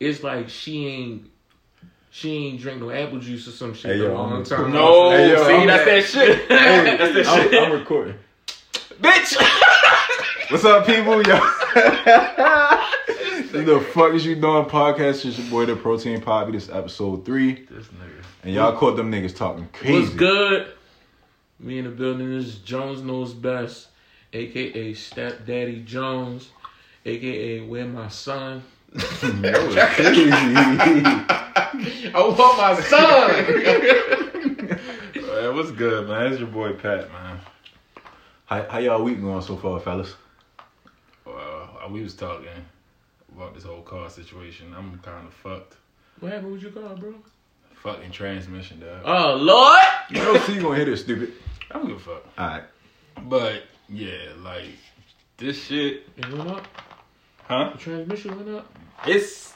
it's like she ain't drink no apple juice or some shit a long time. No, hey, yo, see, that's that shit. Hey, that's that shit. I'm recording. Bitch! What's up, people? Yo. The fuck is you doing podcast? It's your boy, The Protein Poppy. This is episode 3. This nigga. And y'all caught them niggas talking crazy. What's good? Me in the building is Jones Knows Best, a.k.a. Stepdaddy Jones, a.k.a. Where My Son. That was crazy. I want my son. Right, what's good, man? It's your boy Pat, man. How y'all week going so far, fellas? Well, we was talking about this whole car situation. I'm kind of fucked. What happened with your car, bro? Fucking transmission, dog. Oh, Lord! You know she gonna hit it, stupid. I don't give a fuck. Alright. But, yeah, like, this shit... It went up? Huh? The transmission went up? It's...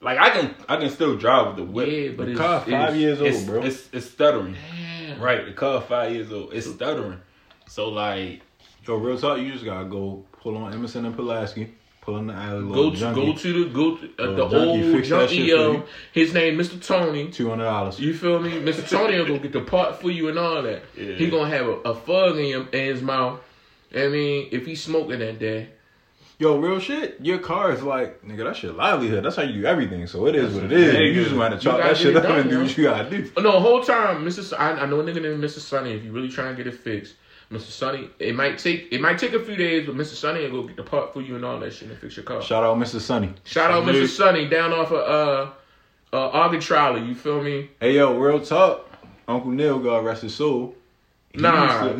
Like, I can still drive with the whip. Yeah, but the car 5 years old, bro. It's stuttering. Damn. Right, the car 5 years old. It's stuttering. So, like... Yo, real talk, you just gotta go pull on Emerson and Pulaski. Pull on the alley. Go to the old junkie, his name Mr. Tony. $200. You feel me? Mr. Tony will go get the part for you and all that. Yeah. He gonna have a fug in his mouth. I mean, if he's smoking that day. Yo, real shit. Your car is like, nigga, that's your livelihood. That's how you do everything. So it is what it is. You just want to chalk that shit up and do what you gotta do. No, the whole time, I know a nigga named Mr. Sonny. If you really trying to get it fixed. Mr. Sonny, it might take a few days, but Mr. Sonny will go get the part for you and all that shit and fix your car. Shout out Mr. Sonny. Shout out Mr. Sonny down off of Augie Trolley, you feel me? Hey yo, real talk. Uncle Neil, God rest his soul. Nah. Go ahead.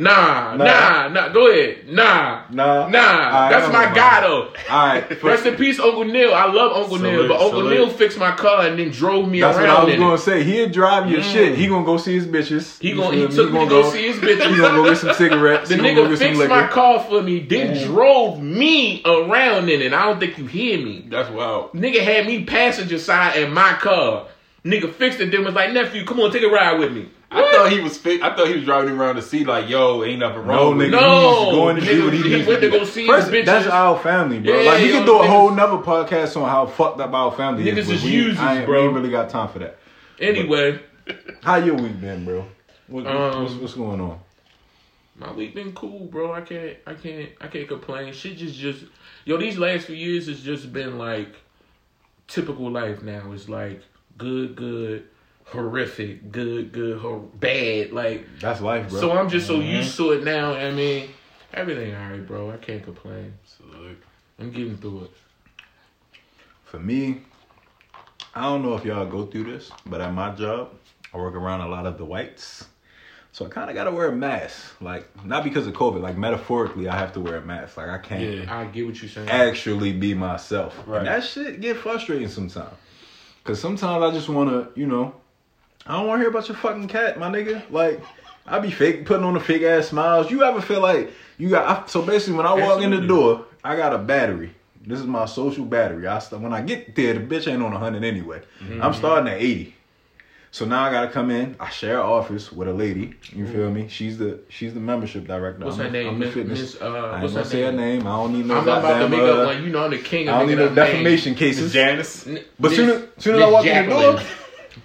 Nah. That's my guy though. All right. Rest in peace, Uncle Neil. I love Uncle Neil, but Uncle Neil fixed my car and then drove me around. That's what I was gonna say. He'll drive your shit. He gonna go see his bitches. He took me to go see his bitches. He gonna go get some cigarettes. The nigga fixed my car for me, then drove me around in it. I don't think you hear me. That's wild. Nigga had me passenger side in my car. Nigga fixed it, then was like, nephew, come on, take a ride with me. I thought he was driving around to see, like, yo, ain't nothing wrong. He went to go see his bitches. That's our family, bro. Yeah, like, he can do a whole nother podcast on how fucked up our family is. Niggas is users, bro. We ain't really got time for that. Anyway. But, how your week been, bro? What's going on? My week been cool, bro. I can't complain. Shit just... Yo, these last few years has just been, like, typical life now. It's like, good... horrific, bad, like that's life, bro. So I'm just so used to it now. I mean, everything alright, bro. I can't complain. Absolutely. I'm getting through it. For me, I don't know if y'all go through this, but at my job, I work around a lot of the whites, so I kind of gotta wear a mask. Like not because of COVID, like metaphorically, I have to wear a mask. Like I can't. Yeah, I get what you're saying. Actually, be myself. Right. And that shit get frustrating sometimes, cause sometimes I just wanna, you know. I don't want to hear about your fucking cat, my nigga. Like, I be fake putting on the fake ass smiles. You ever feel like you got? So basically, when I walk in the door, I got a battery. This is my social battery. When I get there, the bitch ain't on 100 anyway. Mm-hmm. I'm starting at 80. So now I gotta come in. I share an office with a lady. You feel me? She's the membership director. What's her name? I'm the fitness. I ain't gonna say her name. I don't need no. I'm not about to make up one. You know, I'm the king. I don't need no defamation cases. Janice. But soon as I walk in the door.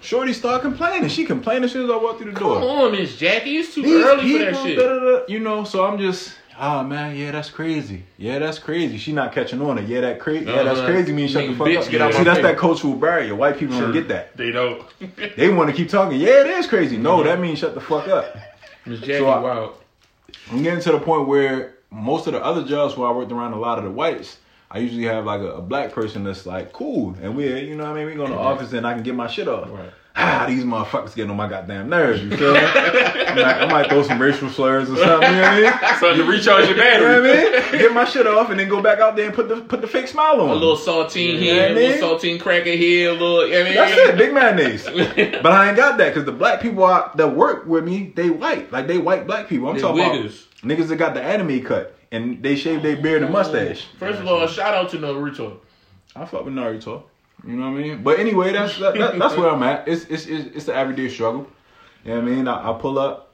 Shorty started complaining. She complained as soon as I walked through the door. Come on, Miss Jackie. It's too early for that shit. You know, so I'm just, man, yeah, that's crazy. Yeah, that's crazy. She not catching on it. Yeah, that crazy. Yeah, that's crazy. Me shut the fuck up. See, that's that cultural barrier. White people don't get that. They don't. They want to keep talking. Yeah, it is crazy. No, that means shut the fuck up. Miss Jackie, wow. I'm getting to the point where most of the other jobs where I worked around a lot of the whites, I usually have like a black person that's like cool and we're, you know what I mean? We go to the office and I can get my shit off. Right. These motherfuckers getting on my goddamn nerves, you feel me? I might throw some racial slurs or something, you know what I mean? So you recharge your battery. You know what I mean? Get my shit off and then go back out there and put the fake smile on. A little saltine here, a little saltine cracker here, a little, you know what I mean? That's it, big mayonnaise. But I ain't got that because the black people that work with me, they white. Like they white black people. I'm talking about niggas that got the anime cut. And they shave their beard and mustache. First of all, shout out to Naruto. I fuck with Naruto. You know what I mean? But anyway, that's where I'm at. It's the everyday struggle. You know what I mean? I pull up,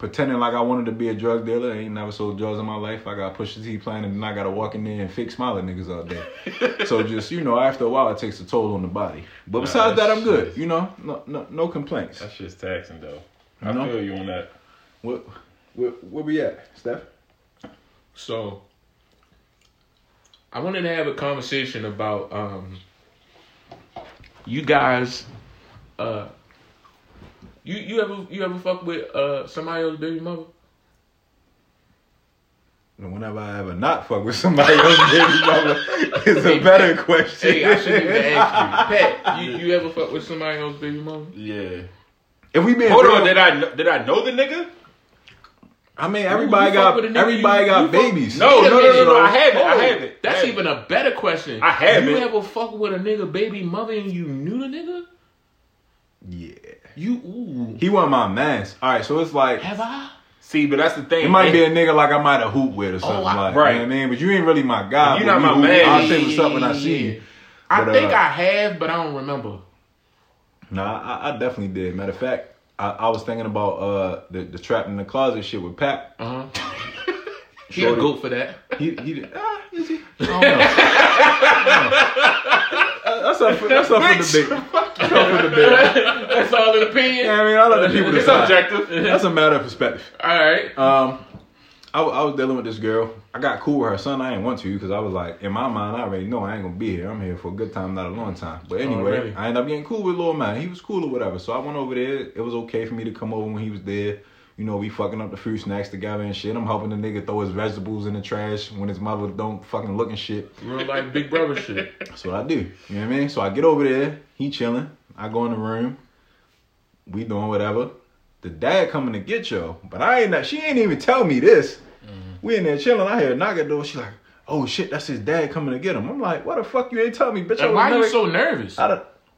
pretending like I wanted to be a drug dealer. I ain't never sold drugs in my life. I got Pusha T playing, and then I got to walk in there and fake smiling niggas all day. So just, you know, after a while, it takes a toll on the body. But besides that, I'm good. You know, no complaints. That shit's taxing, though. I feel you on that. Where we at, Steph? So, I wanted to have a conversation about you guys. You ever fuck with somebody else's baby mother? Whenever I ever not fuck with somebody else's baby mother is a better question. Hey, I shouldn't even ask you, Pat. You ever fuck with somebody else's baby mother? Yeah. If we been did I know the nigga? I mean, everybody got babies. No. I haven't. That's even a better question. I haven't. You ever fuck with a nigga baby mother and you knew the nigga? Yeah. He wasn't my man. All right, so it's like. Have I? See, but that's the thing. It might be a nigga like I might have hooped with or something like that. Right. You know what I mean? But you ain't really my guy. You're not my man. I'll say what's up when I see you. But, I think I have, but I don't remember. Nah, I definitely did. Matter of fact, I was thinking about the trap in the closet shit with Pat. Uh-huh. He a goat for that. Is he? I don't know. That's up for debate. That's all an opinion. Yeah, I mean, I let the people decide. It's objective. That's a matter of perspective. All right. I was dealing with this girl. I got cool with her son. I didn't want to because I was like, in my mind, I already know I ain't going to be here. I'm here for a good time, not a long time. But anyway, really? I ended up getting cool with Lil Man. He was cool or whatever. So I went over there. It was okay for me to come over when he was there. You know, we fucking up the fruit snacks together and shit. I'm helping the nigga throw his vegetables in the trash when his mother don't fucking look and shit. Real life big brother shit. That's what I do. You know what I mean? So I get over there. He chilling. I go in the room. We doing whatever. The dad coming to get yo, but she ain't even tell me this. Mm-hmm. We in there chilling. I hear a knock at the door. She like, oh shit, that's his dad coming to get him. I'm like, why the fuck you ain't tell me, bitch? And why you so nervous?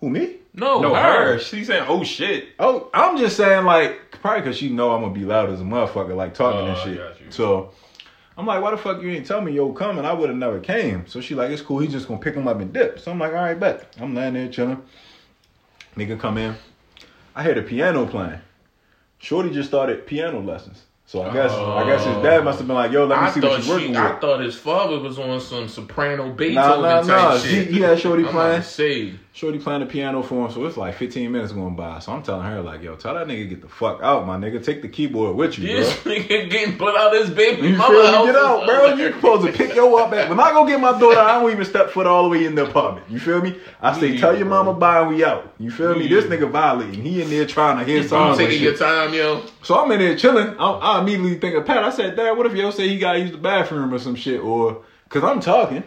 Who, me? No, her. She's saying, oh shit. Oh, I'm just saying like, probably because she know I'm going to be loud as a motherfucker, like talking and shit. So I'm like, why the fuck you ain't tell me yo coming? I would have never came. So she like, it's cool. He's just going to pick him up and dip. So I'm like, all right, bet. I'm laying there chilling. Nigga come in. I hear the piano playing. Shorty just started piano lessons. So I guess his dad must have been like, yo, let me see what she's working with. I thought his father was on some soprano Beethoven type shit. He had Shorty playing. Shorty playing the piano for him. So it's like 15 minutes going by. So I'm telling her like, yo, tell that nigga get the fuck out, my nigga. Take the keyboard with you, this bro. This nigga getting put out his baby mama. Get out, bro. You supposed to pick your up at. When I go get my daughter, I don't even step foot all the way in the apartment. You feel me? I say, tell your mama bye, we out. You feel me? This nigga violating. He in there trying to hear songs. You taking your time, yo. So I'm in there chilling. I immediately think of Pat. I said, Dad, what if yo say he gotta use the bathroom or some shit? Or, cause I'm talking,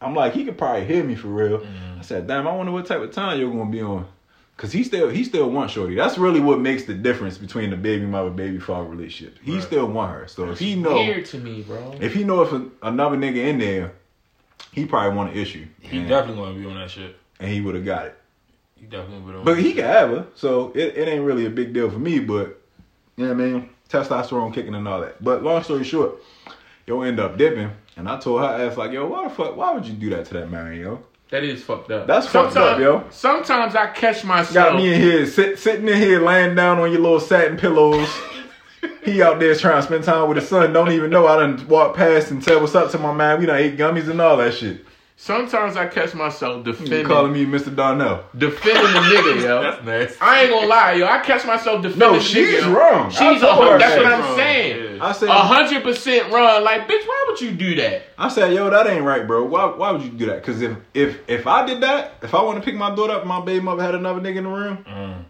I'm like, he could probably hear me for real. I said, damn, I wonder what type of time you're gonna be on. Cause he still wants Shorty. That's really what makes the difference between the baby mother, baby father relationship. He still want her. So if he know, weird to me, bro. If he know if another nigga in there, he probably want an issue. He definitely gonna be on that shit. And he would have got it. He definitely would have. But he could have her. So it ain't really a big deal for me, but you know what I mean? Testosterone kicking and all that. But long story short, yo end up dipping. And I told her ass like, yo, why the fuck, why would you do that to that man, yo? That is fucked up. That's fucked up, yo. Sometimes I catch myself. Got me in here, sitting in here, laying down on your little satin pillows. He out there trying to spend time with his son. Don't even know I done walked past and said what's up to my man. We done ate gummies and all that shit. Sometimes I catch myself defending. You calling me Mr. Darnell. Defending the nigga, yo. That's nasty. I ain't gonna lie, yo. I catch myself defending the nigga. No, she's wrong. That's what I'm saying. Yeah. I said 100% wrong. Like, bitch, why would you do that? I said, yo, that ain't right, bro. Why would you do that? Because if I did that, if I want to pick my daughter up and my baby mother had another nigga in the room,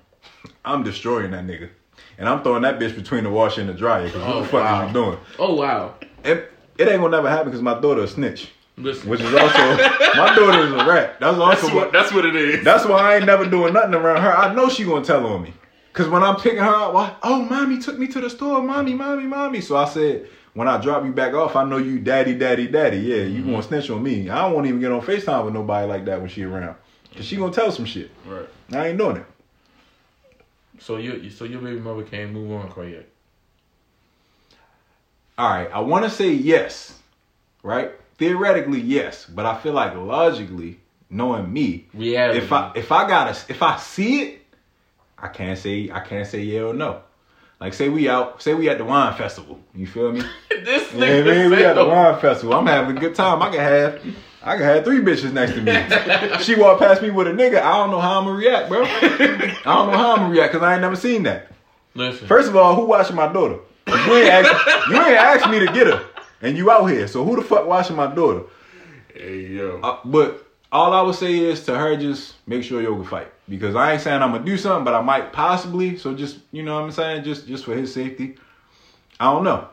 I'm destroying that nigga. And I'm throwing that bitch between the washer and the dryer. Because what the fuck are you doing? Oh, wow. It ain't gonna never happen because my daughter a snitch. Listen. Which is also, my daughter is a rat. That's what it is. That's why I ain't never doing nothing around her. I know she gonna tell on me. Cause when I'm picking her up, mommy took me to the store, mommy. So I said, when I drop you back off, I know you daddy. Yeah, you gonna snitch on me. I won't even get on FaceTime with nobody like that when she around. Cause she gonna tell some shit. Right. I ain't doing it. So your baby mother can't move on quite yet. All right, I wanna say yes, right? Theoretically, yes, but I feel like logically, knowing me, reality. If I see it, I can't say yeah or no. Like, say we at the wine festival. You feel me? This nigga. Yeah, man, we at the wine festival. I'm having a good time. I can have three bitches next to me. She walk past me with a nigga. I don't know how I'm gonna react, bro. Because I ain't never seen that. Listen. First of all, who washing my daughter? You ain't asked me to get her. And you out here. So who the fuck washing my daughter? Hey, yo. But all I would say is to her, just make sure y'all can fight. Because I ain't saying I'm going to do something, but I might possibly. So just, you know what I'm saying? Just for his safety. I don't know.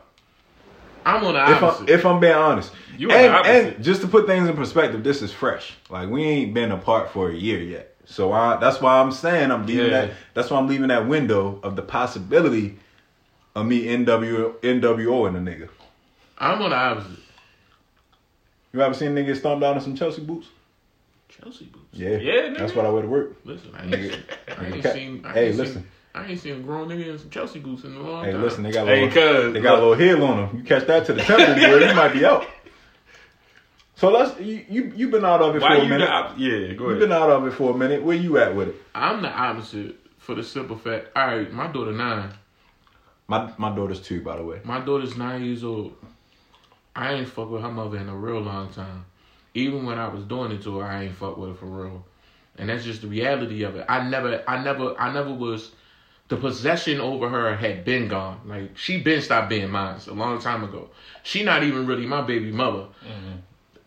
I'm on the opposite. If I'm being honest. And just to put things in perspective, this is fresh. Like, we ain't been apart for a year yet. So that's why I'm saying I'm leaving that. That's why I'm leaving that window of the possibility of me NWO in a nigga. I'm on the opposite. You ever seen a nigga stomped down in some Chelsea boots? Chelsea boots? Yeah, nigga. That's what I wear to work. Listen, I ain't seen a grown nigga in some Chelsea boots in a long time. Hey, listen, they got a little heel on them. You catch that to the temple, boy, you might be out. So you've been out of it for a minute. Go ahead. You've been out of it for a minute. Where you at with it? I'm the opposite for the simple fact. All right, my daughter 9. My daughter's 2, by the way. My daughter's 9 years old. I ain't fuck with her mother in a real long time. Even when I was doing it to her, I ain't fuck with her for real. And that's just the reality of it. I never was, the possession over her had been gone. Like, she been stopped being mine a long time ago. She not even really my baby mother. Mm-hmm.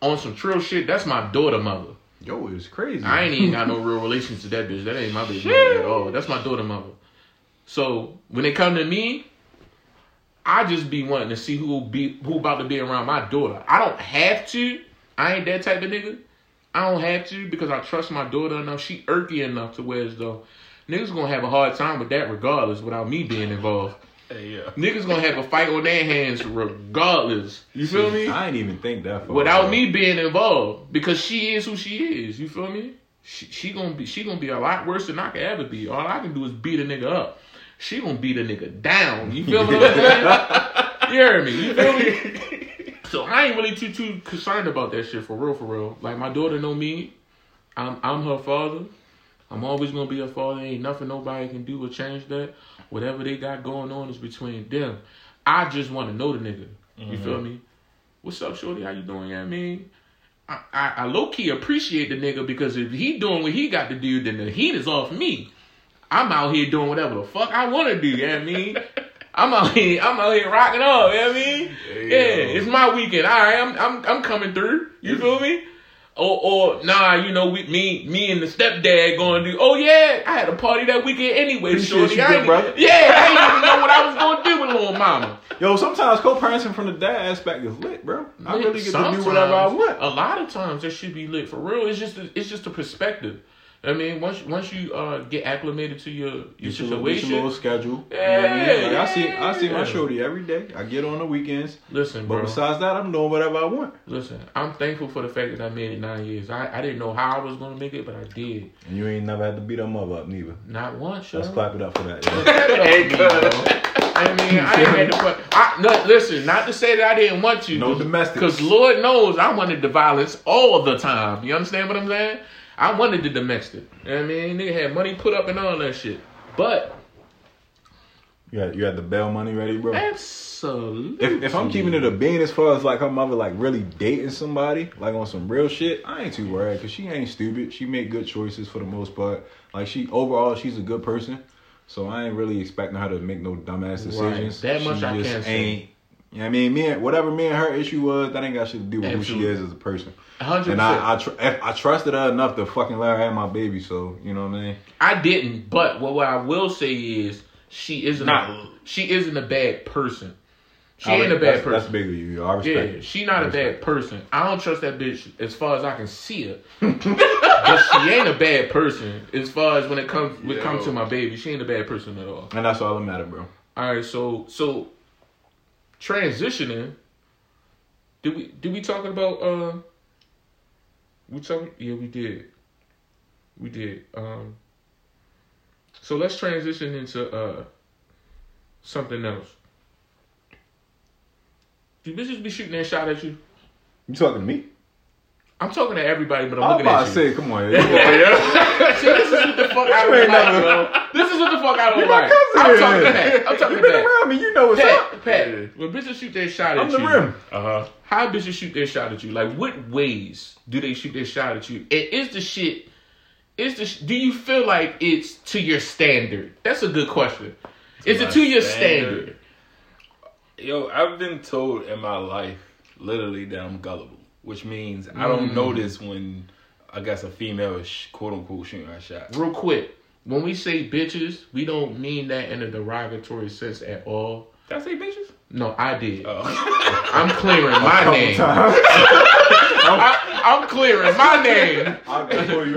On some trill shit, that's my daughter mother. Yo, it's crazy. I ain't even got no real relation to that bitch. That ain't my baby mother at all. That's my daughter mother. So, when it come to me, I just be wanting to see who about to be around my daughter. I don't have to. I ain't that type of nigga. I don't have to because I trust my daughter enough. She irky enough to where as though niggas gonna have a hard time with that regardless without me being involved. Hey, yeah. Niggas gonna have a fight on their hands regardless. You feel me? I ain't even think that far. Without me being involved because she is who she is. You feel me? She gonna be a lot worse than I could ever be. All I can do is beat a nigga up. She gonna beat a nigga down. You feel what I'm saying? You hear me? You feel me? So I ain't really too concerned about that shit for real. Like, my daughter know me. I'm her father. I'm always gonna be her father. Ain't nothing nobody can do or change that. Whatever they got going on is between them. I just want to know the nigga. You mm-hmm. feel me? What's up, shorty? How you doing? You know what I mean? I low key appreciate the nigga because if he doing what he got to do, then the heat is off me. I'm out here doing whatever the fuck I want to do, you know what I mean? I'm out here rocking up, you know what I mean? Yeah, it's my weekend. All right, I'm coming through, you feel me? Or nah, you know, me and the stepdad going to do, oh yeah, I had a party that weekend anyway, shorty. I didn't even know what I was going to do with little mama. Yo, sometimes co-parenting from the dad aspect is lit, bro. I really get to do whatever I want. A lot of times that should be lit, for real. It's just a perspective. I mean, once you get acclimated to your situation, your little schedule. Yeah. Like, I see my shorty every day. I get on the weekends. Listen, but bro, besides that, I'm doing whatever I want. Listen, I'm thankful for the fact that I made it 9 years. I didn't know how I was gonna make it, but I did. And you ain't never had to beat her mother up neither. Not once. Let's clap it up for that. Yeah. Hey, I mean, I ain't had to put. Listen, not to say that I didn't want you. No domestic. Because Lord knows I wanted the violence all the time. You understand what I'm saying? I wanted the domestic. You know what I mean? Nigga had money put up and all that shit. But you had the bail money ready, bro? Absolutely. If I'm keeping it a bean as far as like her mother like really dating somebody, like on some real shit, I ain't too worried because she ain't stupid. She make good choices for the most part. Like she's a good person. So I ain't really expecting her to make no dumbass decisions. Right. That much I can't say. You know what I mean? Whatever me and her issue was, that ain't got shit to do with absolutely who she is as a person. 100%. And I trusted her enough to fucking let her have my baby, so, you know what I mean? I didn't, but what I will say is she isn't a bad person. She ain't a bad person. That's big of you. I respect it. She not a bad person. I don't trust that bitch as far as I can see her. But she ain't a bad person as far as when it comes to my baby. She ain't a bad person at all. And that's all that matter, bro. All right, so transitioning, did we talking about we did so let's transition into something else. Do bitches be shooting that shot at you? You talking to me? I'm talking to everybody, but I'm looking at you. I was about to say, come on. Yeah. See, this is what the fuck I don't like, bro. This is what the fuck I don't like. I'm talking to Pat. You've been around me. You know what's up. Pat, when bitches shoot their shot at you. I'm the rim. Uh-huh. How bitches shoot their shot at you? Like, what ways do they shoot their shot at you? It is the shit. Do you feel like it's to your standard? That's a good question. Is it to your standard? Yo, I've been told in my life, literally, that I'm gullible. Which means I don't notice when, I guess, a female is quote-unquote shooting her shot. Real quick, when we say bitches, we don't mean that in a derogatory sense at all. Did I say bitches? No, I did. I'm clearing my name. I'm clearing my name. I'm clearing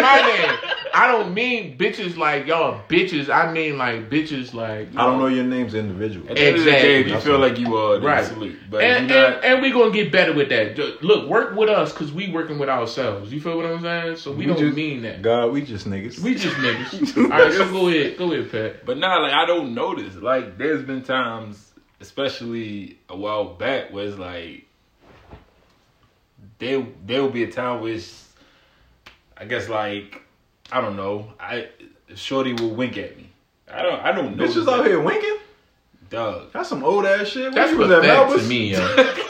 my name. I don't mean bitches like y'all bitches. I mean like bitches like... I don't know your name's individual. Exactly. At the end of the day, if you feel like you are, then salute. But and we're going to get better with that. Look, work with us because we working with ourselves. You feel what I'm saying? So we don't just mean that. God, we just niggas. We just niggas. All right, so go ahead. Go ahead, Pat. But nah, like, I don't notice. Like, there's been times, especially a while back, where it's like... There will be a time where it's, I guess, like... I don't know. Shorty will wink at me. I don't know. Bitches out here winking? Dog. That's some old ass shit. That's pathetic to me, yo.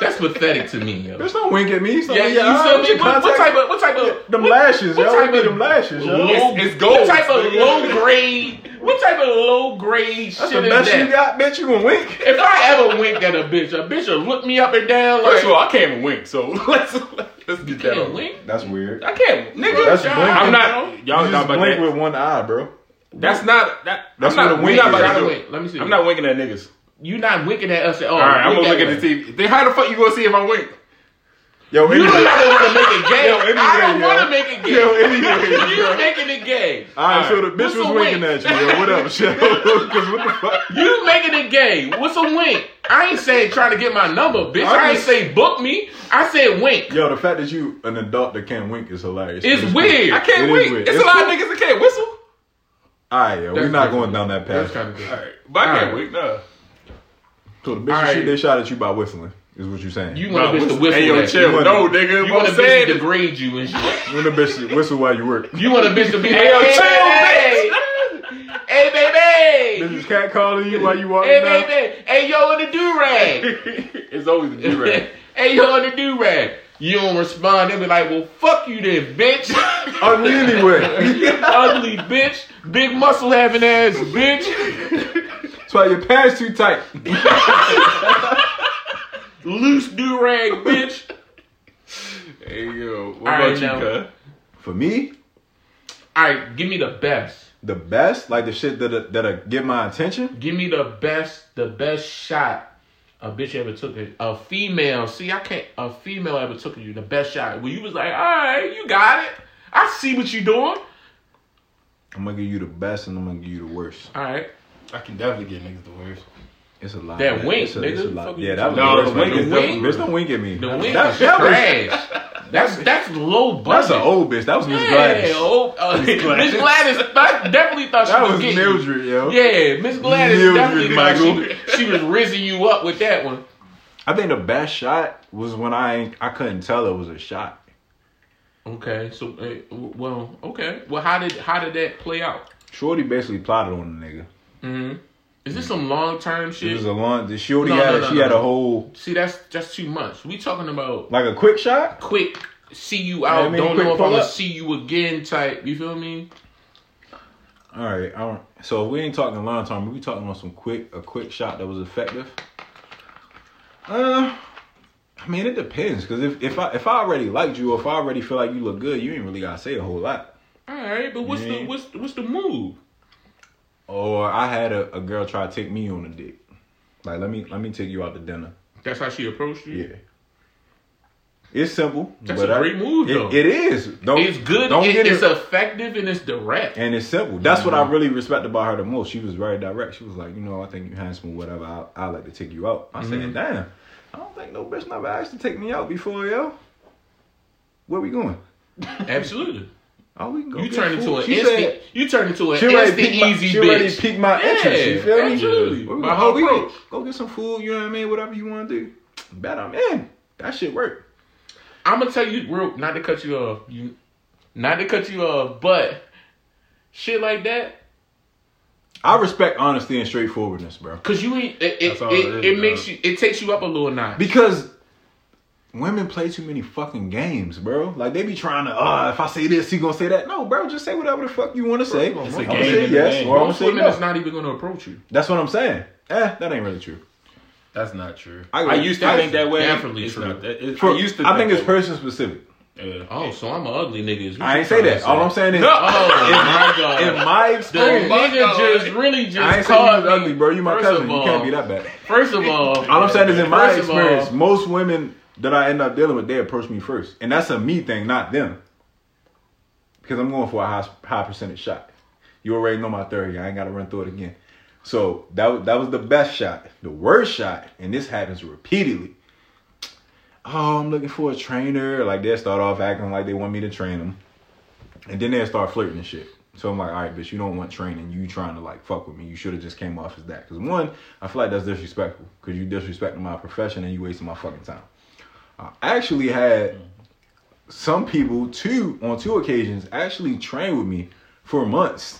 That's pathetic to me, yo. Bitch don't wink at me. Yeah, you feel me? What type of them lashes, yo? What type of them lashes, yo? It's gold. What type of low grade? What type of low grade shit is that? That's the best you got, bitch. You gonna wink? If I ever winked at a bitch will look me up and down. Like, first of all, I can't even wink, so let's get that on. Wink? That's weird. I can't, nigga. That's I'm not. Y'all not about blink that. With one eye, bro. That's not that. That's not a wink. Let me see. I'm not winking at niggas. You not winking at us at all. All right, I'm gonna look at the TV. Then how the fuck you gonna see if I wink? Yo, you don't want to make it gay. I don't want to make it gay. You're making it gay. Alright, so the bitch was winking at you. Yo, what up, Shell? Because what the fuck? You making it gay. What's a wink? I ain't saying trying to get my number, bitch. I ain't say book me. I said wink. Yo, the fact that you an adult that can't wink is hilarious. It's weird. I can't wink. It's a lot of niggas that can't whistle. Alright, yo. We're not going down that path. That's kind of good. Alright. But I can't wink, no. So the bitch shoot their shot at you by whistling. Is what you're saying. You want a bitch to whistle. Hey, yo, chill. No, nigga. You want a bitch to degrade you and shit. You want a bitch to whistle while you work. You want a bitch to be like, hey, yo, chill, bitch. Hey, baby. Bitches catcalling you while you walking down. Hey, baby. Hey, yo, in the do-rag. It's always a do-rag. Hey, yo, in the do-rag. You don't respond. They be like, well, fuck you then, bitch. Ugly anyway. Ugly bitch. Big muscle having ass, bitch. That's why your pants too tight. Loose do-rag, bitch. There you go. What about you, cuz? For me? Alright, give me the best. The best? Like the shit that'll get my attention? Give me the best shot a bitch ever took at you. A female. See, a female ever took at you. The best shot. Where you was like, alright, you got it. I see what you doing. I'm gonna give you the best and I'm gonna give you the worst. Alright. I can definitely get niggas the worst. It's a lot. That wink, nigga. Yeah, that was the wink. Bitch, don't wink at me. The wink is trash. That's low budget. That's an old bitch. That was Miss Gladys. Yeah, Miss Gladys definitely thought she was getting you. That was Mildred, yo. Yeah, Miss Gladys definitely thought she was rizzing you up with that one. I think the best shot was when I couldn't tell it was a shot. Okay, so, well, okay. Well, how did that play out? Shorty basically plotted on the nigga. Mm-hmm. Is this some long-term shit? It was a long... The shorty had a whole... See, that's too much. We talking about... Like a quick shot? Quick, see you out, don't know if I'm going to see you again type. You feel me? All right. So, if we ain't talking long-term, we talking about a quick shot that was effective. I mean, it depends. Because if I already liked you or if I already feel like you look good, you ain't really got to say a whole lot. All right, but what's the move? Or I had a girl try to take me on a date. Like, let me take you out to dinner. That's how she approached you? Yeah. It's simple. That's a great move, though. It is. It's good. It's effective and it's direct. And it's simple. That's what I really respect about her the most. She was very direct. She was like, you know, I think you're handsome or whatever. I'd like to take you out. I said, damn, I don't think no bitch never asked to take me out before, yo. Where we going? Absolutely. Oh, we can go. You turn into an instant easy bitch. She already piqued my interest. You feel me? Absolutely. My whole approach. Go get some food. You know what I mean? Whatever you want to do. Bet I'm in. That shit work. I'm gonna tell you real, not to cut you off, but shit like that. I respect honesty and straightforwardness, bro. Cause you ain't it makes you, it takes you up a little notch. Because women play too many fucking games, bro. Like they be trying to, if I say this, he gonna say that. No, bro, just say whatever the fuck you want to say. It's a game. Yes, or most women is not even gonna approach you. That's what I'm saying. That ain't really true. That's not true. I used to think that way. Definitely true. I think it's person specific. Yeah. Oh, so I'm an ugly nigga. I ain't say that. All I'm saying is, in my experience, the nigga just really just I ain't called me ugly, bro. You my cousin. You can't be that bad. First of all, all I'm saying is, in my experience, most women that I end up dealing with, they approach me first, and that's a me thing, not them. Because I'm going for a high percentage shot. You already know my 30. I ain't got to run through it again. So that was the best shot. The worst shot, and this happens repeatedly. Oh, I'm looking for a trainer. Like, they'll start off acting like they want me to train them. And then they'll start flirting and shit. So I'm like, all right, bitch, you don't want training. You trying to, like, fuck with me. You should have just came off as that. Because, one, I feel like that's disrespectful. Because you disrespecting my profession and you wasting my fucking time. I actually had some people, on two occasions, actually train with me for months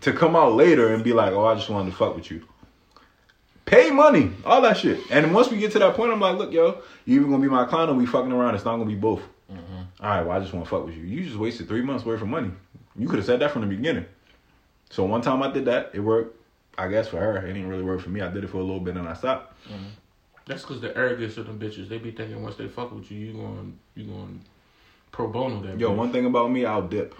to come out later and be like, oh, I just wanted to fuck with you. Pay money, all that shit. And once we get to that point, I'm like, look, yo, you even gonna be my client or we fucking around? It's not gonna be both. Mm-hmm. All right, well, I just wanna fuck with you. You just wasted 3 months worth of money. You could have said that from the beginning. So one time I did that, it worked, I guess, for her. It didn't really work for me. I did it for a little bit and I stopped. Mm-hmm. That's because the arrogance of them bitches. They be thinking once they fuck with you, you gonna pro bono that. Yo, bitch. One thing about me, I'll dip.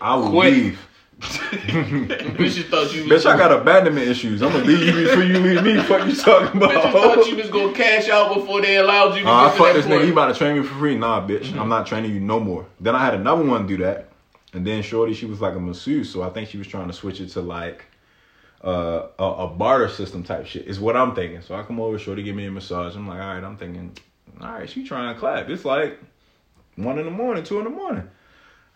I will leave. Bitch, I got abandonment issues. I'm gonna leave you before you leave me. Fuck you talking about? Bitch, you thought you was gonna cash out before they allowed you to get to fuck this point. Nigga, you about to train me for free? Nah, bitch, mm-hmm. I'm not training you no more. Then I had another one do that, and then shorty, she was like a masseuse, so I think she was trying to switch it to like a barter system type shit is what I'm thinking. So I come over, shorty give me a massage. I'm like, alright, I'm thinking, alright, she trying to clap. It's like 1 in the morning, 2 in the morning.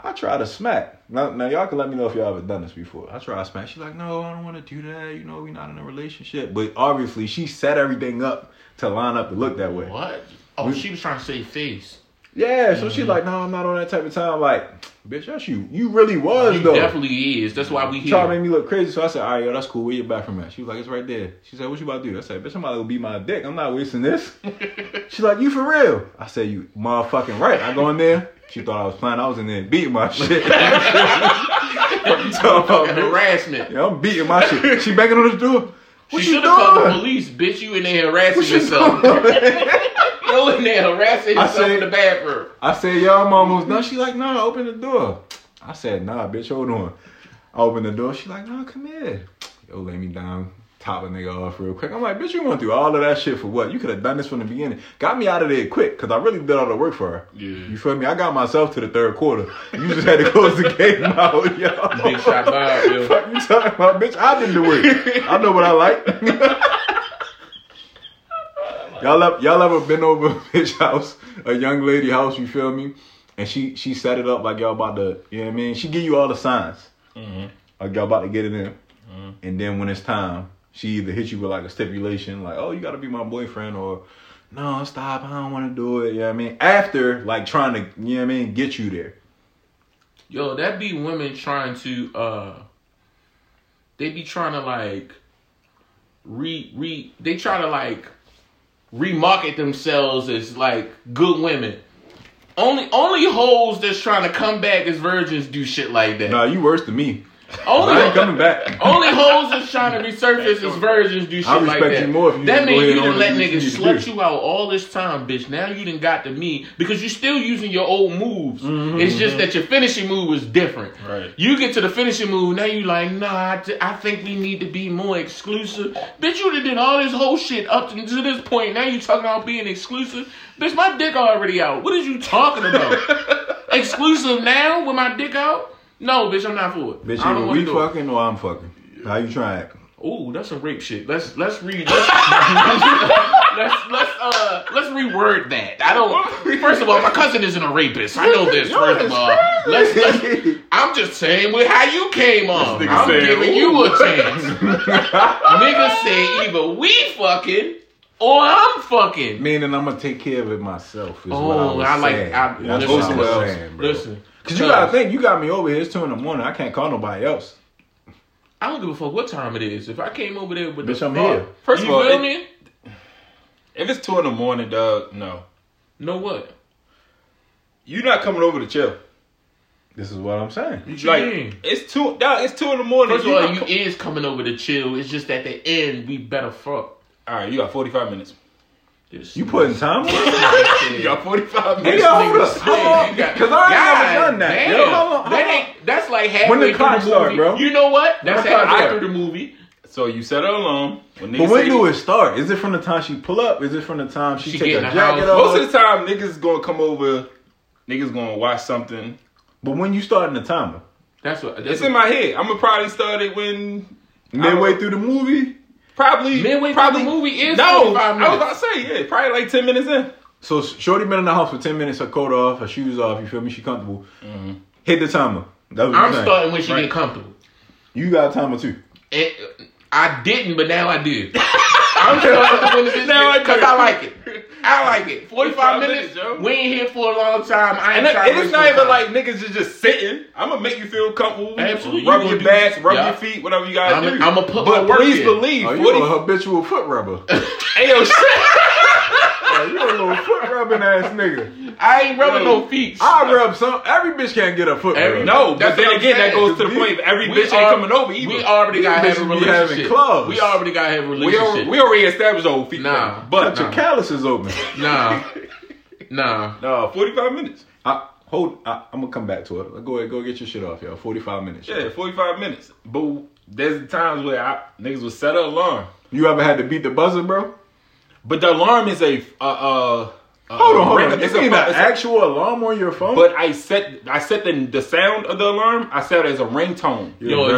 I try to smack. Now, y'all can let me know if y'all ever done this before. I try to smack. She's like, no, I don't want to do that. You know, we not in a relationship. But obviously, she set everything up to line up and look that way. What? Oh, she was trying to save face. Yeah, so she's like, no, I'm not on that type of time. I'm like, bitch, that's you. You really was, though. You definitely is. That's why we here. Trying to make me look crazy. So I said, all right, yo, that's cool. Where your bathroom at? She was like, it's right there. She said, what you about to do? I said, bitch, I'm about to go beat my dick. I'm not wasting this. She's like, you for real? I said, you motherfucking right. I go in there. She thought I was playing. I was in there beating my shit. Harassment. Yeah, I'm beating my shit. She banging on the door. What she should have called the police, bitch. You in there harassing yourself. You in there harassing yourself in the bathroom. I said, yo, I'm almost done. She like, nah, open the door. I said, nah, bitch, hold on. I opened the door. She like, nah, come here. Yo, lay me down. Top a nigga off real quick. I'm like, bitch, you went through all of that shit for what? You could have done this from the beginning. Got me out of there quick, because I really did all the work for her. Yeah. You feel me? I got myself to the 3rd quarter. You just had to close the game out, yo. Big shot vibe, yo. Fuck you talking about, bitch? I did the work. I know what I like. Y'all ever been over a bitch house, a young lady house, you feel me? And she set it up like y'all about to, you know what I mean? She give you all the signs. Mm-hmm. Like y'all about to get it in. Mm-hmm. And then when it's time, she either hit you with like a stipulation, like, oh, you got to be my boyfriend, or no, stop, I don't want to do it, you know what I mean? After, like, trying to, you know what I mean, get you there. Yo, that be women trying to, they be trying to, like, they try to, like, remarket themselves as, like, good women. Only hoes that's trying to come back as virgins do shit like that. Nah, you worse than me. I ain't coming back. Only hoes that's trying to resurface as virgins do shit like that. I respect you more if you that means you done let niggas slut you out all this time, bitch. Now you done got to me because you're still using your old moves. Mm-hmm, it's just that your finishing move was different. Right. You get to the finishing move, now you like, nah, I think we need to be more exclusive. Bitch, you done did all this whole shit up to this point. Now you talking about being exclusive. Bitch, my dick already out. What is you talking about? Exclusive now with my dick out? No, bitch, I'm not for it. Bitch, either we fucking or I'm fucking. How you trying? Ooh, that's some rape shit. Let's reword that. I don't. First of all, my cousin isn't a rapist. I know this. First of all, I'm just saying with how you came on. I'm giving you a chance. Niggas say either we fucking Or I'm fucking. Meaning I'm gonna take care of it myself. Is what I was saying. That's what I was saying, bro. Listen, cause you gotta think. You got me over here. It's 2 in the morning. I can't call nobody else. I don't give a fuck what time it is. If I came over there with bitch, I'm here. First of all, if it's 2 in the morning, dog, no. No what? You're not coming over to chill. This is what I'm saying. What you mean? It's two. Dog, it's 2 in the morning. First of all, you is coming over to chill. It's just at the end we better fuck. All right, you got 45 minutes. You putting time on it? You got 45 minutes. Hold up. Because I ain't never done that. Yo, hold on. That's like halfway through the movie. When the clock start, bro? You know what? That's halfway through the movie. So you set her alarm. But when do it start? Is it from the time she pull up? Is it from the time she take her jacket off? Most of the time, niggas going to come over. Niggas going to watch something. But when you starting the timer? That's what. It's in my head. I'm going to probably start it when... midway through the movie? Probably the movie is 45 minutes. I was about to say, yeah, probably like 10 minutes in. So shorty been in the house for 10 minutes, her coat off, her shoes off, you feel me? She comfortable. Mm-hmm. Hit the timer. That was I'm starting when she get comfortable. You got a timer too. I didn't, but now I did. I'm starting when it's because I like it. I like it. 45 minutes, yo. We ain't here for a long time. I ain't trying to. It's not even like niggas is just sitting. I'm gonna make you feel comfortable. Absolutely. Rub your back, rub your feet, whatever you gotta do. I'm gonna put my work in. But please believe, you a habitual foot rubber. Hey, yo, shit. You a little foot rubbing ass nigga. I ain't rubbing no feet. I rub some. Every bitch can't get a foot rub. No, but then again, that goes to the point of every bitch ain't coming over either. We already gotta have a relationship. We already gotta have a relationship. We already established old feet. Nah, but your calluses open. Nah. 45 minutes. I'm gonna come back to it. Go ahead, go get your shit off, y'all. 45 minutes. Yeah, 45 minutes. But there's times where niggas will set an alarm. You ever had to beat the buzzer, bro? But the alarm is a hold on. It's an actual alarm on your phone. But I set the sound of the alarm. I set it as a ringtone. You're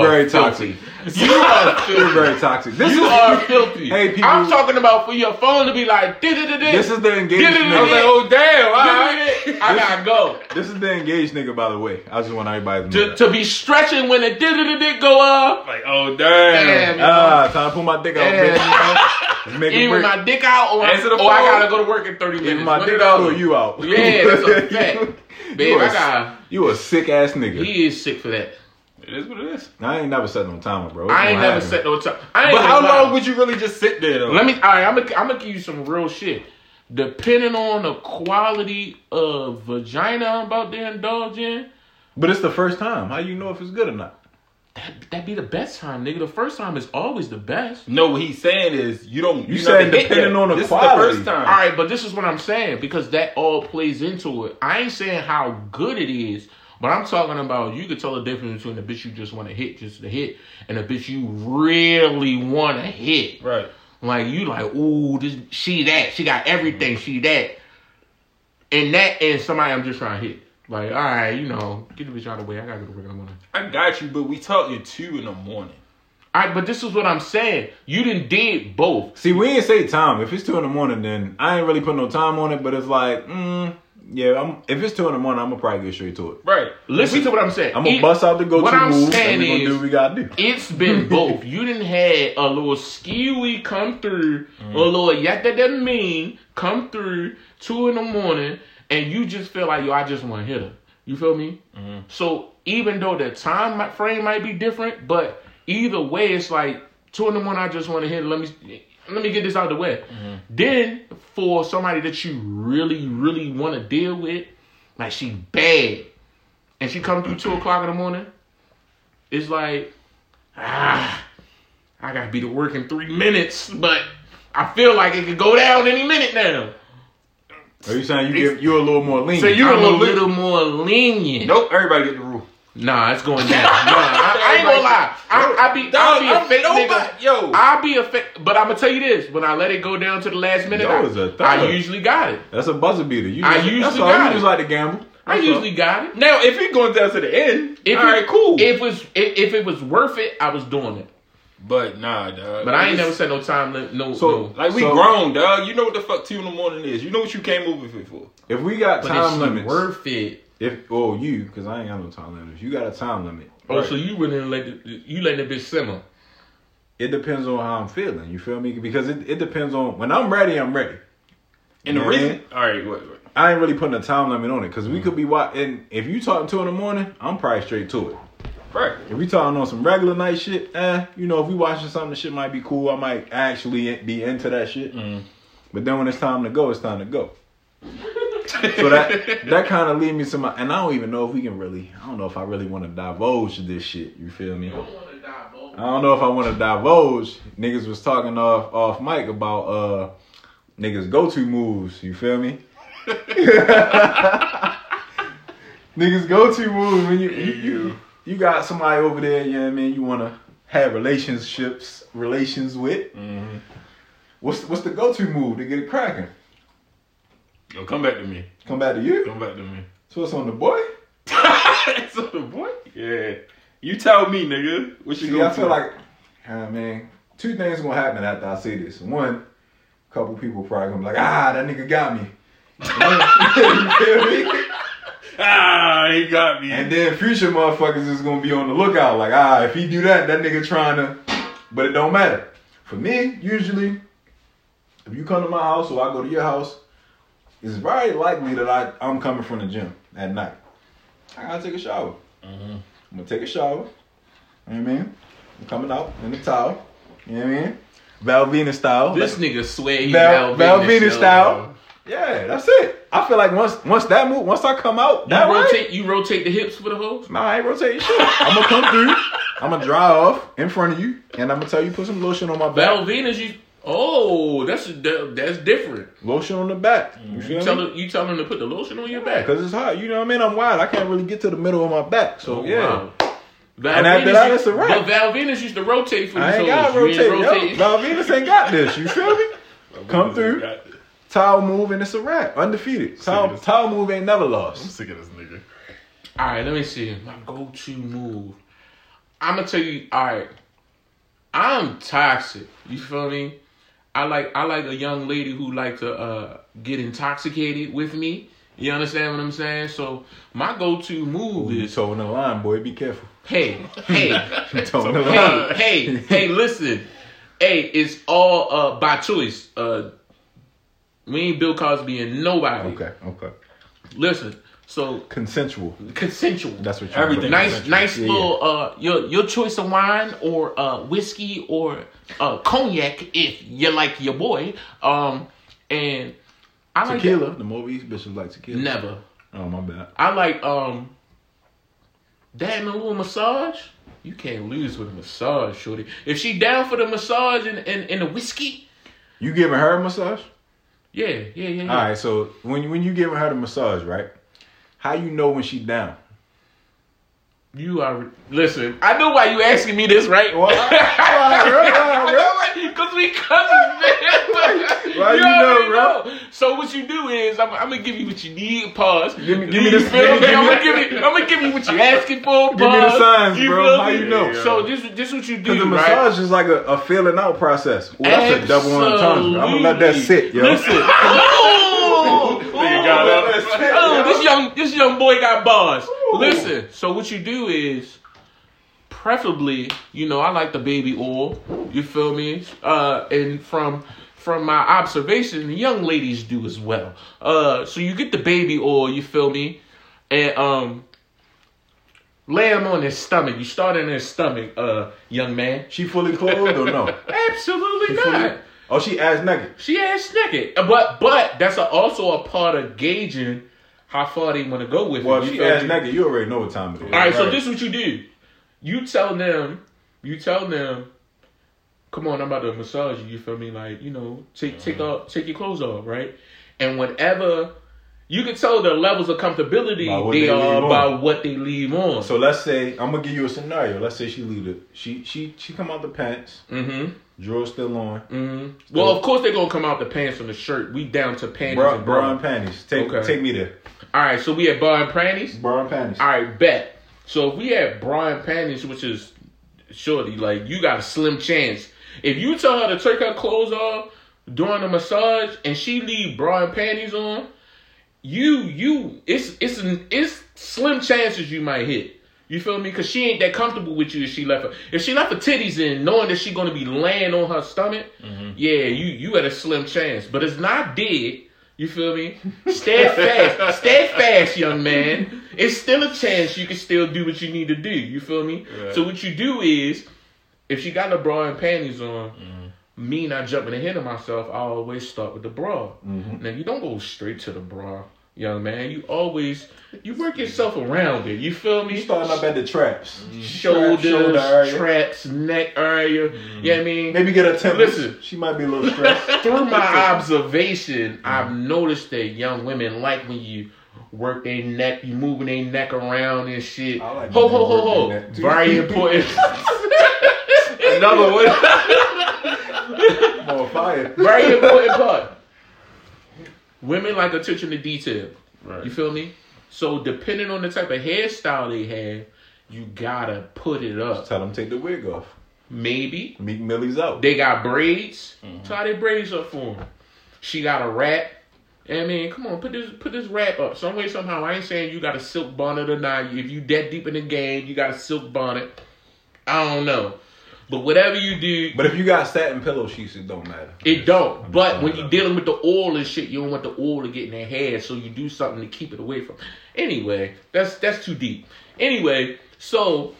very toxic. You're very toxic. You are filthy. Hey, people, I'm talking about for your phone to be like. This is the engaged nigga. I was like, oh damn, all right. I gotta go. This is the engaged nigga, by the way. I just want everybody to be stretching when it go up. Like, oh damn. Time to pull my dick out, bitch. Either my dick out or I gotta go to work in 30 minutes. Either my dick out or you out. Yeah, that's a fact. Babe, you a sick ass nigga. He is sick for that. It is what it is. I ain't never set no timer, bro. But how long would you really just sit there though? Alright, I'm gonna give you some real shit. Depending on the quality of vagina I'm about to indulge in. But it's the first time. How you know if it's good or not? That'd be the best time, nigga. The first time is always the best. No, what he's saying is you said depending on the quality. This is the first time. All right, but this is what I'm saying because that all plays into it. I ain't saying how good it is, but I'm talking about you could tell the difference between the bitch you just want to hit, and the bitch you really want to hit. Right. Like you like, ooh, she got everything, she that. And that and somebody I'm just trying to hit. Like, all right, get the bitch out of the way. I gotta go to work in the morning. I got you, but we talking 2 in the morning. All right, but this is what I'm saying. You done did both. See, we ain't say time. If it's 2 in the morning, then I ain't really put no time on it, but it's like, if it's 2 in the morning, I'm gonna probably get straight to it. Right. Listen to what I'm saying. I'm gonna bust out the go-to moves, and we gonna do what we gotta do. It's been both. You done had a little skewy come through, a little yak that doesn't mean come through 2 in the morning, and you just feel like, I just want to hit her. You feel me? Mm-hmm. So even though the time frame might be different, but either way, it's like 2 in the morning. I just want to hit her. Let me get this out of the way. Mm-hmm. Then for somebody that you really, really want to deal with, like she bad, and she come through 2:00 in the morning, it's like I gotta be to work in 3 minutes, but I feel like it could go down any minute now. Are you saying you're a little more lenient? So you're a little more lenient. Nope, everybody get the rule. Nah, it's going down. I ain't gonna lie. I'll be a fake nigga. But I'm gonna tell you this: when I let it go down to the last minute, I usually got it. That's a buzzer beater. I usually got it. You just like to gamble. I usually got it. Now, if it going down to the end, all right, cool. If it was worth it, I was doing it. But nah, dog. But I ain't never said no time limit. We grown, dog. You know what the fuck 2 in the morning is. You know what you came over here for. If we got time limits, worth it. Because I ain't got no time limits. You got a time limit. Oh, right. So you letting that bitch simmer. it depends on how I'm feeling. You feel me? Because it depends on when I'm ready. I'm ready. And the reason, all right, wait. I ain't really putting a time limit on it because we could be watching. If you talking 2 in the morning, I'm probably straight to it. Right. If we talking on some regular night shit, you know, if we watching something, the shit might be cool. I might actually be into that shit. Mm. But then when it's time to go, it's time to go. So that kind of lead me to my, and I don't even know if we can really, I don't know if I really want to divulge this shit. You feel me? I don't know if I want to divulge. Niggas was talking off mic about niggas go-to moves. You feel me? Niggas go-to moves when you got somebody over there. You know what I mean? You want to have relations with. Mm-hmm. What's the go-to move to get it cracking? Yo, come back to me. Come back to you? Come back to me. So it's on the boy? It's on the boy? Yeah. You tell me, nigga. What you going to do? I feel like, man, 2 things going to happen after I say this. 1, a couple people probably going to be like, that nigga got me. You feel me? He got me. And then future motherfuckers is going to be on the lookout. Like, if he do that, that nigga trying to. But it don't matter. For me, usually, if you come to my house or I go to your house, it's very likely that I'm coming from the gym at night. I gotta take a shower. Mm-hmm. I'm gonna take a shower. You know what I mean? I'm coming out in the towel. You know what I mean? Valvina style. This nigga swear he Valvina style. Yeah, that's it. I feel like once I come out, that you rotate the hips with the hose? Nah, I ain't rotating shit. I'm gonna come through. I'm gonna dry off in front of you, and I'm gonna tell you put some lotion on my back. Valvina's you. Oh, that's different. Lotion on the back. You tell them to put the lotion on your back because it's hot. You know what I mean? I'm wide. I can't really get to the middle of my back. So yeah. Wow. And after that, it's a wrap. But Valvinus used to rotate for these hoes. I ain't got to rotate. Valvinus ain't got this. You feel me? Come through. Towel move and it's a wrap. Undefeated. Towel move ain't never lost. I'm sick of this nigga. All right, let me see my go-to move. I'm gonna tell you. All right, I'm toxic. You feel me? I like a young lady who like to get intoxicated with me. You understand what I'm saying? So my go-to move is toeing the line, boy. Be careful. Hey, listen. Hey, it's all by choice. We ain't Bill Cosby and nobody. Okay. Listen. So consensual. That's what you. Everything. Nice little. Yeah. Your choice of wine or whiskey or cognac if you like your boy. And I like tequila. The movies bitches like tequila. Never. Oh my bad. I like that and a little massage. You can't lose with a massage, shorty. If she down for the massage and the whiskey, you giving her a massage? Yeah. All right. So when you giving her the massage, right? How you know when she down? You are... Listen, I know why you asking me this, right? Why? Because we cousins, man. Why you know, bro? Know. So what you do is, I'm going to give you what you need, pause. Give me the signs. I'm going to give you what you asking for, pause. Give me the signs, bro. How you know? So this what you do, right? Because the massage is like a feeling out process. Ooh, that's a double entendre. I'm going to let that sit, yo. Listen. This young boy got bars. Ooh. Listen, so what you do is, preferably, you know, I like the baby oil. You feel me? And from my observation, the young ladies do as well. So you get the baby oil. You feel me? And lay him on his stomach. You start in his stomach, young man. She fully clothed or no? Absolutely not. Oh, she ass naked. But that's also a part of gauging how far they want to go with it. Well, if she ass naked, you already know what time it is. All right, so this is what you do. You tell them, come on, I'm about to massage you, feel me? Like, you know, take your clothes off, right? And whatever, you can tell the levels of comfortability they are by what they leave on. So let's say, I'm going to give you a scenario. Let's say she leave it. She come out the pants. Mm-hmm. Drawers still on. Mm-hmm. Still. Well, of course they're going to come out the pants on the shirt. We down to panties. Bra and panties. Take me there. All right, so we at bra and panties? Bra and panties. All right, bet. So if we at bra and panties, which is shorty, like, you got a slim chance. If you tell her to take her clothes off during the massage and she leave bra and panties on, it's slim chances you might hit. You feel me? Because she ain't that comfortable with you if she left her. If she left her titties in, knowing that she going to be laying on her stomach, yeah, you had a slim chance. But it's not dead. You feel me? Steadfast. Steadfast, young man. It's still a chance you can still do what you need to do. You feel me? Right. So what you do is, if she got the bra and panties on, me not jumping ahead of myself, I always start with the bra. Now, you don't go straight to the bra. Young man, you always, you work yourself around it. You feel me? You starting up at the traps. Shoulders, shoulder traps, neck area. You know what I mean? Maybe get a temp. Listen. She might be a little stressed. Through my observation, I've noticed that young women like when you work their neck, you moving their neck around and shit. I like ho. Very important. Another one. More fire. Very important part. Women like attention to detail. Right. You feel me? So depending on the type of hairstyle they have, you gotta put it up. Just tell them take the wig off. Maybe. Meet Millie's out. They got braids. Tie their braids up for them. She got a wrap. I mean, come on, put this wrap up. Some way, somehow. I ain't saying you got a silk bonnet or not. If you that deep in the game, you got a silk bonnet. I don't know. But whatever you do... But if you got satin pillow sheets, it don't matter. It don't. But when you're dealing with the oil and shit, you don't want the oil to get in their hair, so you do something to keep it away from... Anyway, that's too deep. Anyway, so...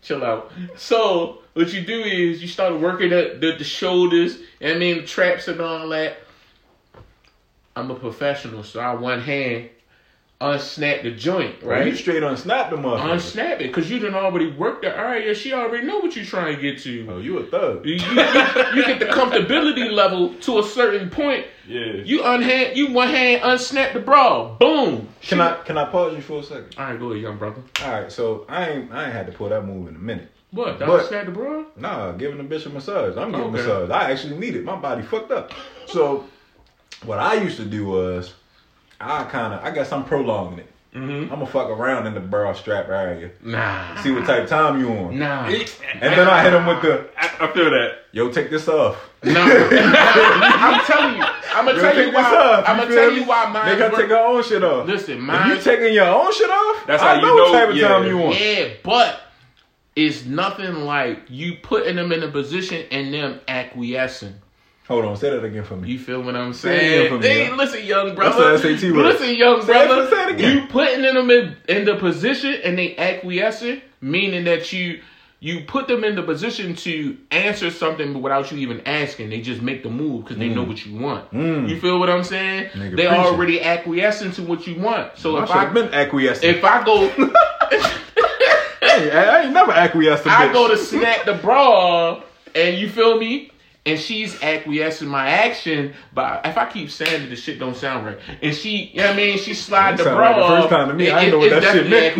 Chill out. So, what you do is you start working the shoulders, and I mean, the traps and all that. I'm a professional, so I one hand... unsnap the joint, right? Well, you straight unsnap the motherfucker. Unsnap it, because you done already worked the area. She already know what you trying to get to. Oh, you a thug. You get the comfortability level to a certain point. Yeah. You one hand unsnap the bra. Boom. Can I pause you for a second? All right, go ahead, young brother. All right, so I ain't had to pull that move in a minute. What? Did I snap the bra? Nah, giving the bitch a massage. I'm giving massage. I actually need it. My body fucked up. So what I used to do was. I guess I'm prolonging it. I'm gonna fuck around in the bra strap area. Nah. See what type of time you on. Nah. And then I hit him with the. I feel that. Yo, take this off. Nah. I'm telling you. I'm gonna tell you why. Mine. They gotta take her own shit off. Listen, mine. If you taking your own shit off, that's how you know what type of time you on. Yeah, but it's nothing like you putting them in a position and them acquiescing. Hold on, say that again for me. You feel what I'm saying? Listen, young brother. That's an SAT word. Listen, young brother. Say it again. You putting them in the position and they acquiescing, meaning that you put them in the position to answer something but without you even asking. They just make the move because they know what you want. You feel what I'm saying? Nigga, they already acquiescing to what you want. So if I go, hey, I ain't never acquiesced to bitch. I go to snap the bra, and you feel me. And she's acquiescing my action, but if I keep saying that, the shit don't sound right. And she, you know what I mean? She slide the bra off. First time to me, I know what that shit meant.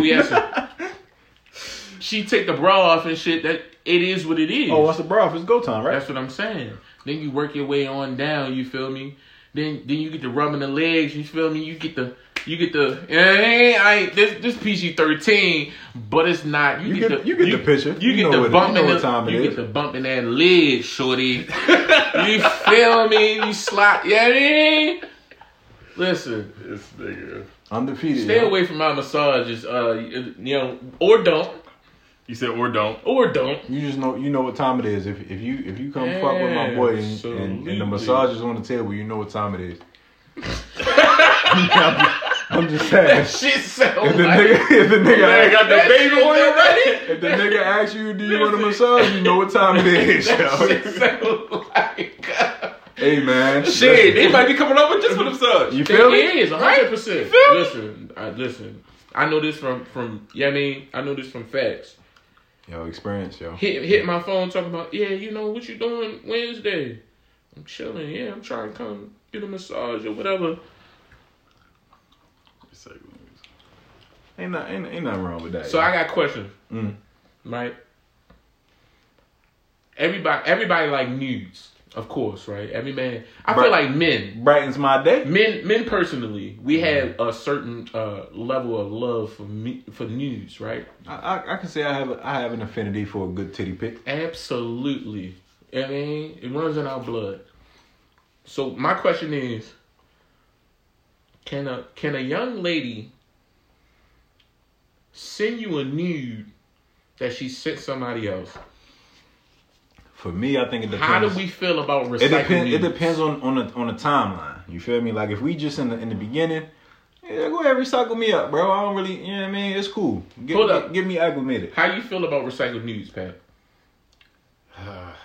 She take the bra off and shit. That it is what it is. Oh, once the bra off, it's go time, right? That's what I'm saying. Then you work your way on down. You feel me? Then you get the rubbing the legs. You feel me? You get the. This PG-13, but it's not. You get the picture. You get the bump in that lid, shorty. You feel me? You slot. Yeah, I mean? Listen, this nigga undefeated. Stay away from my massages, or don't. You said or don't. You just know. You know what time it is. If you come fuck with my boy and the massage is on the table, you know what time it is. I'm just saying. That shit sounds like... If the nigga got the baby on already? If the nigga asks you, do you want a massage? You know what time it is, yo. Shit sounds like... Hey, man. Shit, they might be coming over just for themselves. You feel me? It is, 100%. Right? Listen, I know this from... Yeah, I mean, I know this from facts. Yo, experience, yo. Hit my phone talking about, you know, what you doing Wednesday? I'm chilling, I'm trying to come get a massage or whatever. Ain't nothing wrong with that. So I got questions. Right? Everybody like nudes, of course, right? Every man. I feel like men. Brightens my day. Men personally, we have a certain level of love for nudes, right? I can say I have an affinity for a good titty pic. Absolutely. I mean, it runs in our blood. So my question is, can a young lady send you a nude that she sent somebody else? For me, I think it depends. How do we feel about recycling? It depends on the timeline. You feel me? Like if we just in the beginning, yeah, go ahead, recycle me up, bro. I don't really, you know what I mean? It's cool. Get me acclimated. How you feel about recycled nudes, Pat?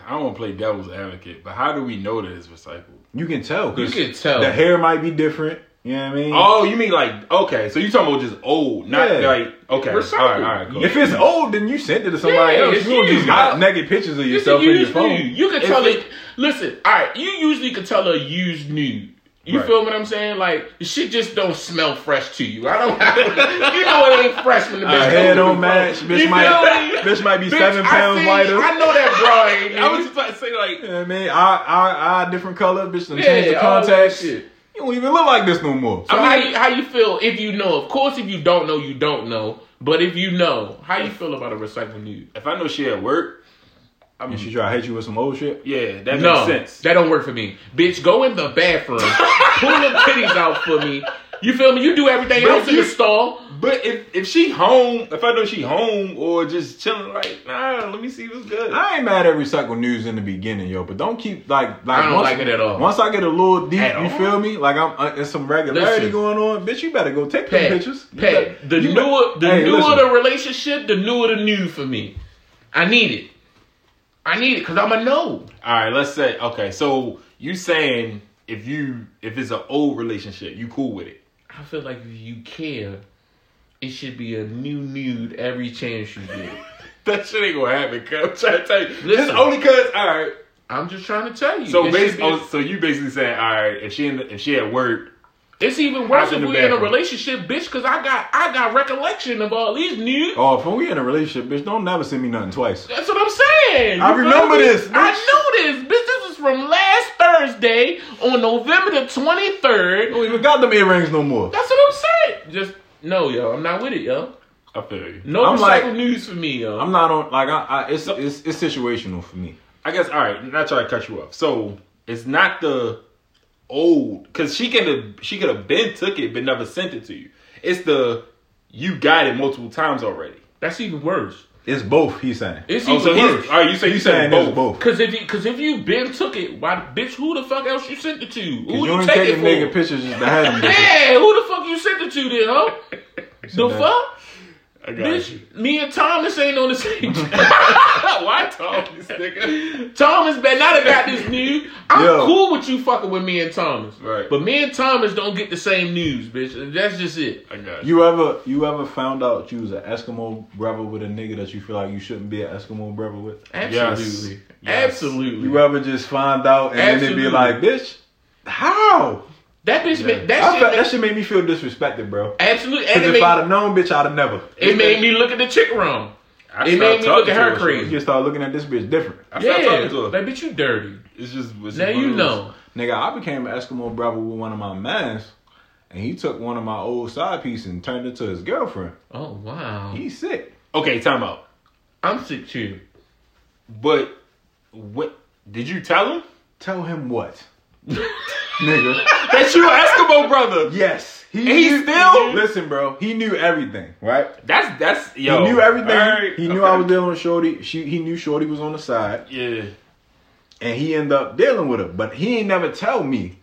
I don't want to play devil's advocate, but how do we know that it's recycled? You can tell. You can tell. The hair might be different. You know what I mean? Oh, you mean like, okay, so you talking about just old, not like, okay. Recycled. All right, cool. If it's old, then you sent it to somebody else. You don't just got naked pictures of yourself in your phone. You can tell it. Listen, all right, you usually can tell a used nude. You feel what I'm saying? Like, shit just don't smell fresh to you. You know it ain't fresh when the bitch head don't match. Bitch might be 7 pounds lighter. I know that, bro. Ain't I was just about to say, like, you know what I mean? Eye different color. Bitch done change the contacts. You don't even look like this no more. So I mean, how you feel if you know? Of course, if you don't know, you don't know. But if you know, how you feel about a recycling nude? If I know she at work, I mean, she try to hit you with some old shit? Yeah, that makes sense. That don't work for me. Bitch, go in the bathroom. Pull them titties out for me. You feel me? You do everything else in the stall. But if she home, if I know she home or just chilling, like, nah, let me see what's good. I ain't mad at recycled news in the beginning, yo. But don't keep, like I don't like it at all. Once I get a little deep, you feel me? Like, there's some regularity going on. Bitch, you better go take them pictures. Pat, the newer the relationship, the newer the nude for me. I need it because I'm a no. All right, let's say, okay, so you saying if it's an old relationship, you cool with it? I feel like if you care, it should be a new nude every chance you get. That shit ain't gonna happen, cuz. I'm trying to tell you. This is only cuz, all right. I'm just trying to tell you. So so you basically saying, all right, if she at work. It's even worse if we in a relationship, bitch, because I got recollection of all these nudes. Oh, if we in a relationship, bitch, don't never send me nothing twice. That's what I'm saying. I remember this. Bitch. I know this, bitch. This is from last Thursday on November the 23rd. Don't even got them earrings no more. That's what I'm saying. Just no, yo. I'm not with it, yo. I feel you. No recycled news for me, yo. I'm not on like it's situational for me. I guess all right. Not trying to cut you off. So it's not the old, because she could have been took it but never sent it to you. It's the you got it multiple times already. That's even worse. It's both. He's saying it's even worse. All right, you saying both? Because if you been took it, why, bitch? Who the fuck else you sent it to? Who you take it for? Nigga pictures just to have them. Yeah, who the fuck you sent it to then, huh? The fuck? I got bitch, you. Me and Thomas ain't on the same. Why Thomas, nigga? Thomas better not have got this nude. I'm cool with you fucking with me and Thomas. Right. But me and Thomas don't get the same news, bitch. And that's just it. I got you. You ever found out you was an Eskimo brother with a nigga that you feel like you shouldn't be an Eskimo brother with? Absolutely. Yes. Absolutely. You ever just find out and then they be like, bitch, how? That bitch, that shit made me feel disrespected, bro. Absolutely. Because if I'd have known, bitch, I'd have never. It made me look at the chick wrong. It made me look at her crazy. You just started looking at this bitch different. I started talking to her. Like, bitch, you dirty. It's just... It's now you know. Nigga, I became an Eskimo brother with one of my mans, and he took one of my old side pieces and turned it to his girlfriend. Oh, wow. He's sick. Okay, time out. I'm sick too. But, what... Did you tell him? Tell him what? Nigga, that's your Eskimo brother. Yes, he knew, listen, bro. He knew everything, right? That's yo. He knew everything. Right, he knew I was dealing with Shorty. He knew Shorty was on the side. Yeah, and he ended up dealing with her, but he ain't never tell me.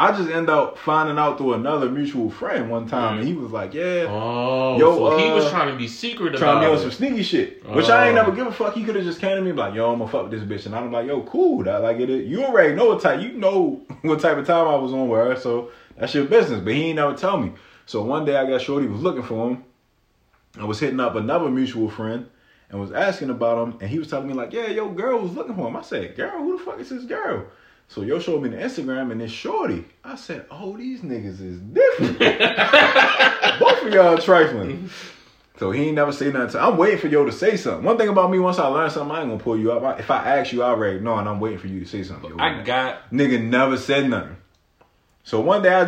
I just end up finding out through another mutual friend one time, and he was like, "Yeah, so he was trying to be secretive, trying to do some sneaky shit, which I ain't never give a fuck. He could have just came to me like, "Yo, I'm gonna fuck with this bitch," and I'm like, "Yo, cool, that like it is. You already know what type of time I was on with her, so that's your business." But he ain't never tell me. So one day I got Shorty was looking for him. I was hitting up another mutual friend and was asking about him, and he was telling me like, "Yeah, yo, girl was looking for him." I said, "Girl, who the fuck is this girl?" So yo showed me the Instagram and this Shorty. I said, oh, these niggas is different. Both of y'all trifling. So he ain't never say nothing to. I'm waiting for yo to say something. One thing about me, once I learn something, I ain't gonna pull you up. If I ask you, I already know, and I'm waiting for you to say something. Yo, nigga never said nothing. So one day I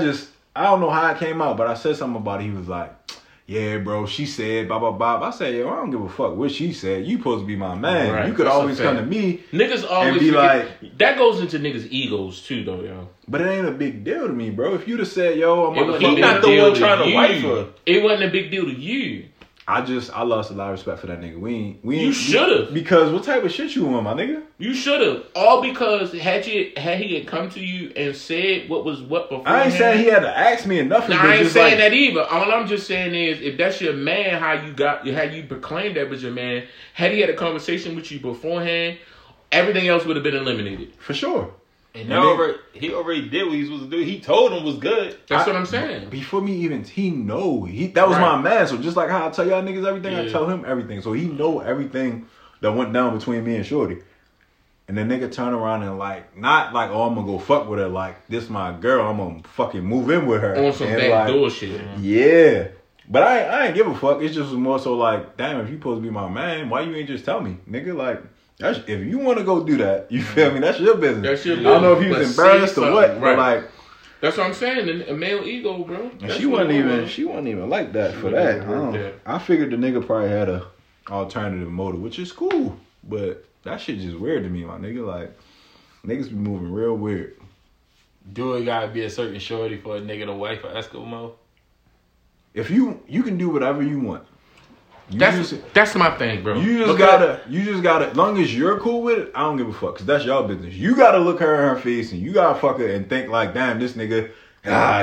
don't know how it came out, but I said something about it. He was like, yeah, bro, she said, blah, blah, blah. I said, yo, I don't give a fuck what she said. You supposed to be my man. Right. You could always come to me. Niggas always and be like... That goes into niggas' egos, too, though, yo. But it ain't a big deal to me, bro. If you'd have said, yo, I'm not the one trying to wife her. It wasn't a big deal to you. I lost a lot of respect for that nigga. You should have. Because what type of shit you on, my nigga? You should have. All because had he come to you and said what before. I ain't saying he had to ask me enough. No, I ain't saying that either. All I'm just saying is, if that's your man, how you proclaimed that was your man. Had he had a conversation with you beforehand, everything else would have been eliminated for sure. And he already did what he was supposed to do. He told him was good. That's what I'm saying. Before me even, that was right. My man. So just like how I tell y'all niggas everything, yeah. I tell him everything. So he know everything that went down between me and Shorty. And the nigga turned around and I'm gonna go fuck with her. Like, this my girl. I'm gonna fucking move in with her. On some backdoor shit. Yeah. But I ain't give a fuck. It's just more so like, damn, if you supposed to be my man, why you ain't just tell me? Nigga, like... if you want to go do that, you feel me? That's your business. I don't know if he was embarrassed or what, right. But like, that's what I'm saying. A male ego, bro. And she wasn't even like that for that. I figured the nigga probably had a alternative motive, which is cool. But that shit just weird to me, my nigga. Like, niggas be moving real weird. Do it gotta be a certain shorty for a nigga to wife an Eskimo? If you can do whatever you want. That's my thing, bro. You just gotta. As long as you're cool with it, I don't give a fuck. Cause that's y'all business. You gotta look her in her face and you gotta fuck her and think like, damn, this nigga,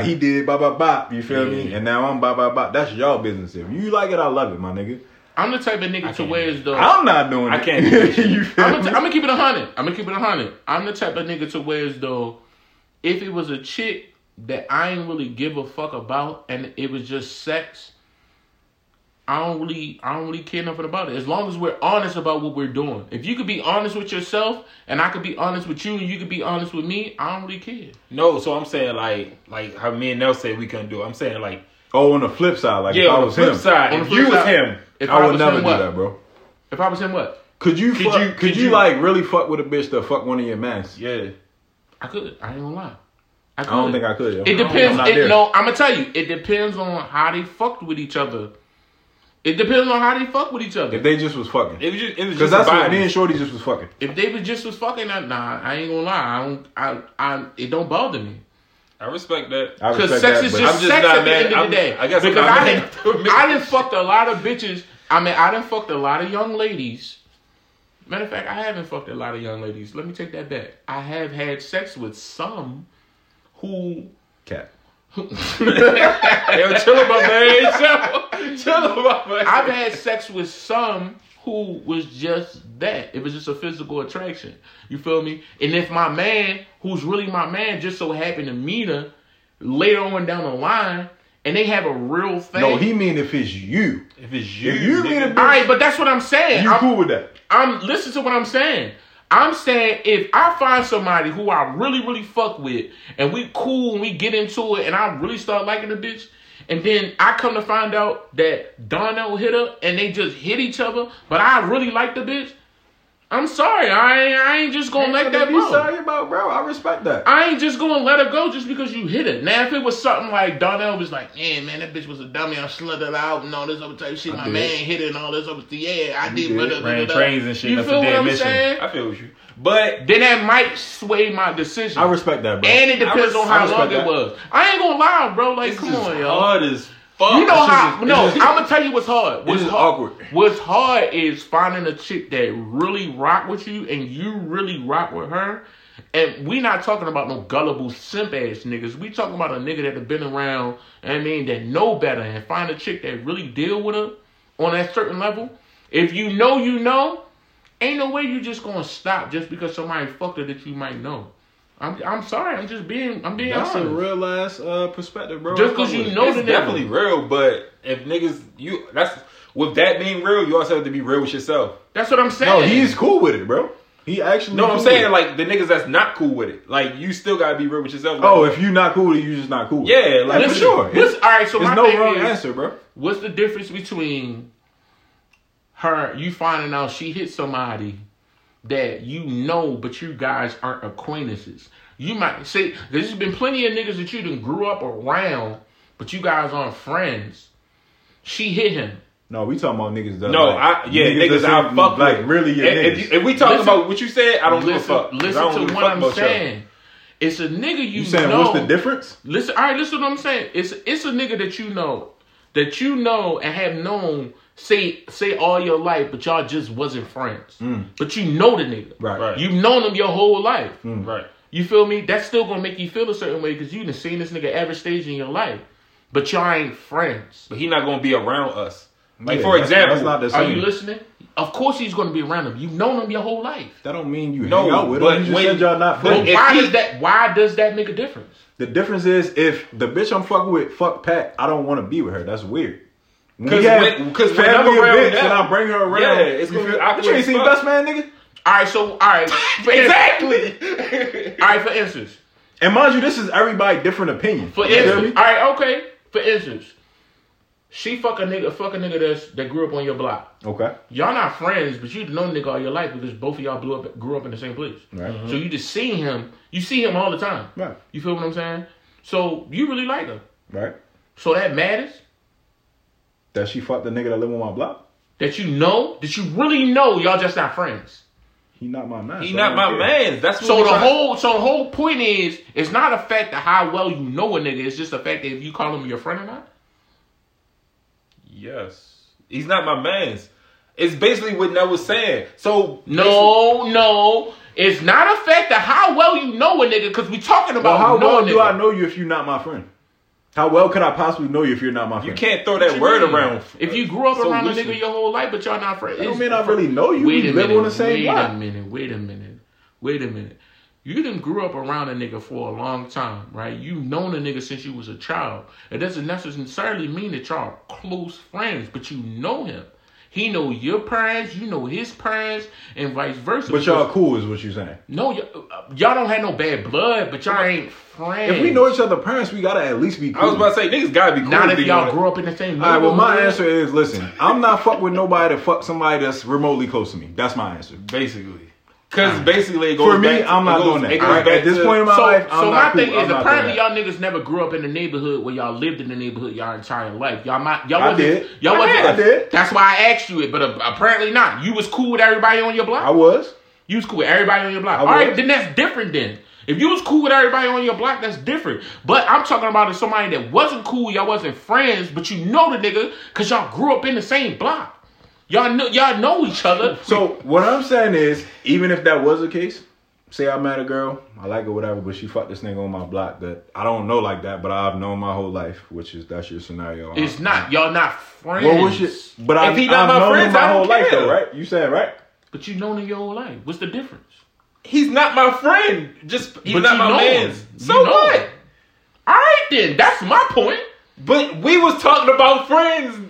he did bop bop bop. You feel me? And now I'm bop bop bop. That's y'all business. If you like it, I love it, my nigga. I'm the type of nigga to wear his dog. I'm not doing it. I can't. I'm gonna keep it 100. I'm the type of nigga to wear his dog. If it was a chick that I ain't really give a fuck about and it was just sex, I don't really care nothing about it. As long as we're honest about what we're doing. If you could be honest with yourself, and I could be honest with you, and you could be honest with me, I don't really care. No, so I'm saying like how me and Nell said we couldn't do it. I'm saying like, on the flip side, like if I was him, if you was him, I would never do that, bro. If I was him, what? Could you like really fuck with a bitch to fuck one of your mans? Yeah, I could. I ain't gonna lie. I don't think I could. Yo. It depends. I'm gonna tell you. It depends on how they fucked with each other. It depends on how they fuck with each other. If they just was fucking. Because that's what me and Shorty just was fucking. If they was fucking, I ain't gonna lie. It don't bother me. I respect that. Because sex is just sex at the end of the day. I guess because I done fucked a lot of bitches. I mean, I done fucked a lot of young ladies. Matter of fact, I haven't fucked a lot of young ladies. Let me take that back. I have had sex with some who... Cat. Yo, chill about that. I've had sex with some who was just that. It was just a physical attraction. You feel me? And if my man, who's really my man, just so happened to meet her later on down the line, and they have a real thing. No, he mean if it's you. If you mean a bitch. All right, but that's what I'm saying. You cool with that? Listen to what I'm saying. I'm saying if I find somebody who I really, really fuck with, and we cool and we get into it, and I really start liking the bitch, and then I come to find out that Donnell hit her and they just hit each other, but I really like the bitch. I'm sorry. I ain't just gonna let that go. Sorry about, bro. I respect that. I ain't just gonna let her go just because you hit her. Now, if it was something like Donnell was like, yeah, man, that bitch was a dummy. I slid her out and all this other type of shit. My man hit it and all this other stuff. Yeah, I did. Ran trains and shit. You feel what I'm saying? I feel with you. But then that might sway my decision. I respect that, bro. And it depends on how long it was. I ain't gonna lie, bro. Like, come on, y'all. Hard as fuck. You know how? No, I'm gonna tell you what's hard. What's awkward? What's hard is finding a chick that really rock with you and you really rock with her. And we not talking about no gullible simp ass niggas. We talking about a nigga that have been around. I mean, that know better and find a chick that really deal with her on that certain level. If you know, you know. Ain't no way you just gonna stop just because somebody fucked her that you might know. I'm sorry. I'm being honest. That's a real ass perspective, bro. Just because you know the nigga. It's definitely real, but if niggas, with that being real, you also have to be real with yourself. That's what I'm saying. No, he's cool with it, bro. He actually. No, I'm saying like the niggas that's not cool with it. Like you still gotta be real with yourself. Like, oh, if you not cool with it, you just not cool. Yeah, like listen, for sure. All right, so my thing is, no wrong answer, bro. What's the difference between her, you finding out she hit somebody that you know, but you guys aren't acquaintances? You might say, there's been plenty of niggas that you done grew up around, but you guys aren't friends. She hit him. No, we talking about niggas that. No, like, niggas I fuck like with. Really, yeah. If we talking about what you said, I don't give a fuck. Listen to what I'm saying. It's a nigga you know. You saying know, what's the difference? Listen, all right, listen to what I'm saying. It's a nigga that you know and have known say all your life, but y'all just wasn't friends. Mm. But you know the nigga. Right. You've known him your whole life. Mm. Right. You feel me? That's still going to make you feel a certain way because you done seen this nigga every stage in your life. But y'all ain't friends. But he not going to be around us. Like, yeah, for example, that's not the same. Are you listening? Of course he's going to be around him. You've known him your whole life. That don't mean you hang out with him. You just said y'all not friends. Why does that make a difference? The difference is if the bitch I'm fucking with fuck Pat, I don't want to be with her. That's weird. Because family a bitch and I bring her around. Yeah, it's going to be awkward. You ain't seen Best Man, nigga? All right. Exactly. All right, for instance. And mind you, this is everybody's different opinion. For instance. All right, okay. For instance. She fuck a nigga that grew up on your block. Okay. Y'all not friends, but you've known nigga all your life because both of y'all grew up in the same place. Right. Mm-hmm. So you just seen him. You see him all the time. Right. You feel what I'm saying? So you really like her. Right. So that matters? That she fucked the nigga that live on my block? That you know? That you really know y'all just not friends? He not my man. He so not my man. That's what the whole point is, it's not a fact of how well you know a nigga. It's just a fact that if you call him your friend or not. Yes. He's not my man's. It's basically what I was saying. So No. It's not a fact of how well you know a nigga, because we talking about how well do I know you if you're not my friend? How well could I possibly know you if you're not my friend? You can't throw that word around. If you grew up around a nigga your whole life, but y'all not friends. That don't mean I really know you. We live on the same block. Wait a minute. You done grew up around a nigga for a long time, right? You've known a nigga since you was a child. It doesn't necessarily mean that y'all are close friends, but you know him. He know your parents, you know his parents, and vice versa. But y'all cool is what you're saying. No, y'all don't have no bad blood, but y'all ain't friends. If we know each other's parents, we gotta at least be cool. I was about to say, niggas gotta be cool. Not if y'all grew up in the same. All right, well, my answer is, listen, I'm not fuck with nobody that fuck somebody that's remotely close to me. That's my answer, basically. Because basically it goes for me, back to, I'm not doing that. Right, at this point in my life, I'm not cool. So my thing is, apparently y'all niggas never grew up in the neighborhood where y'all lived in the neighborhood y'all entire life. I did. That's why I asked you it, but apparently not. You was cool with everybody on your block? I was. You was cool with everybody on your block. All right, then that's different then. If you was cool with everybody on your block, that's different. But I'm talking about somebody that wasn't cool, y'all wasn't friends, but you know the nigga because y'all grew up in the same block. Y'all know each other. So what I'm saying is, even if that was the case, say I met a girl, I like her, whatever, but she fucked this nigga on my block that I don't know like that, but I've known my whole life, that's your scenario. It's not. Y'all not friends. Well, but I've known him my whole life, though, right? You said, right? But you've known him your whole life. What's the difference? He's not my friend. He's not my man. So what? All right, then. That's my point. But we was talking about friends.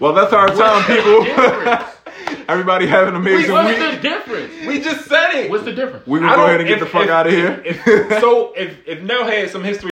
Well, that's our time, people. Everybody have an amazing week. What's the difference? We just said it. What's the difference? We're going to go ahead and get the fuck out of here. So, if Nell had some history.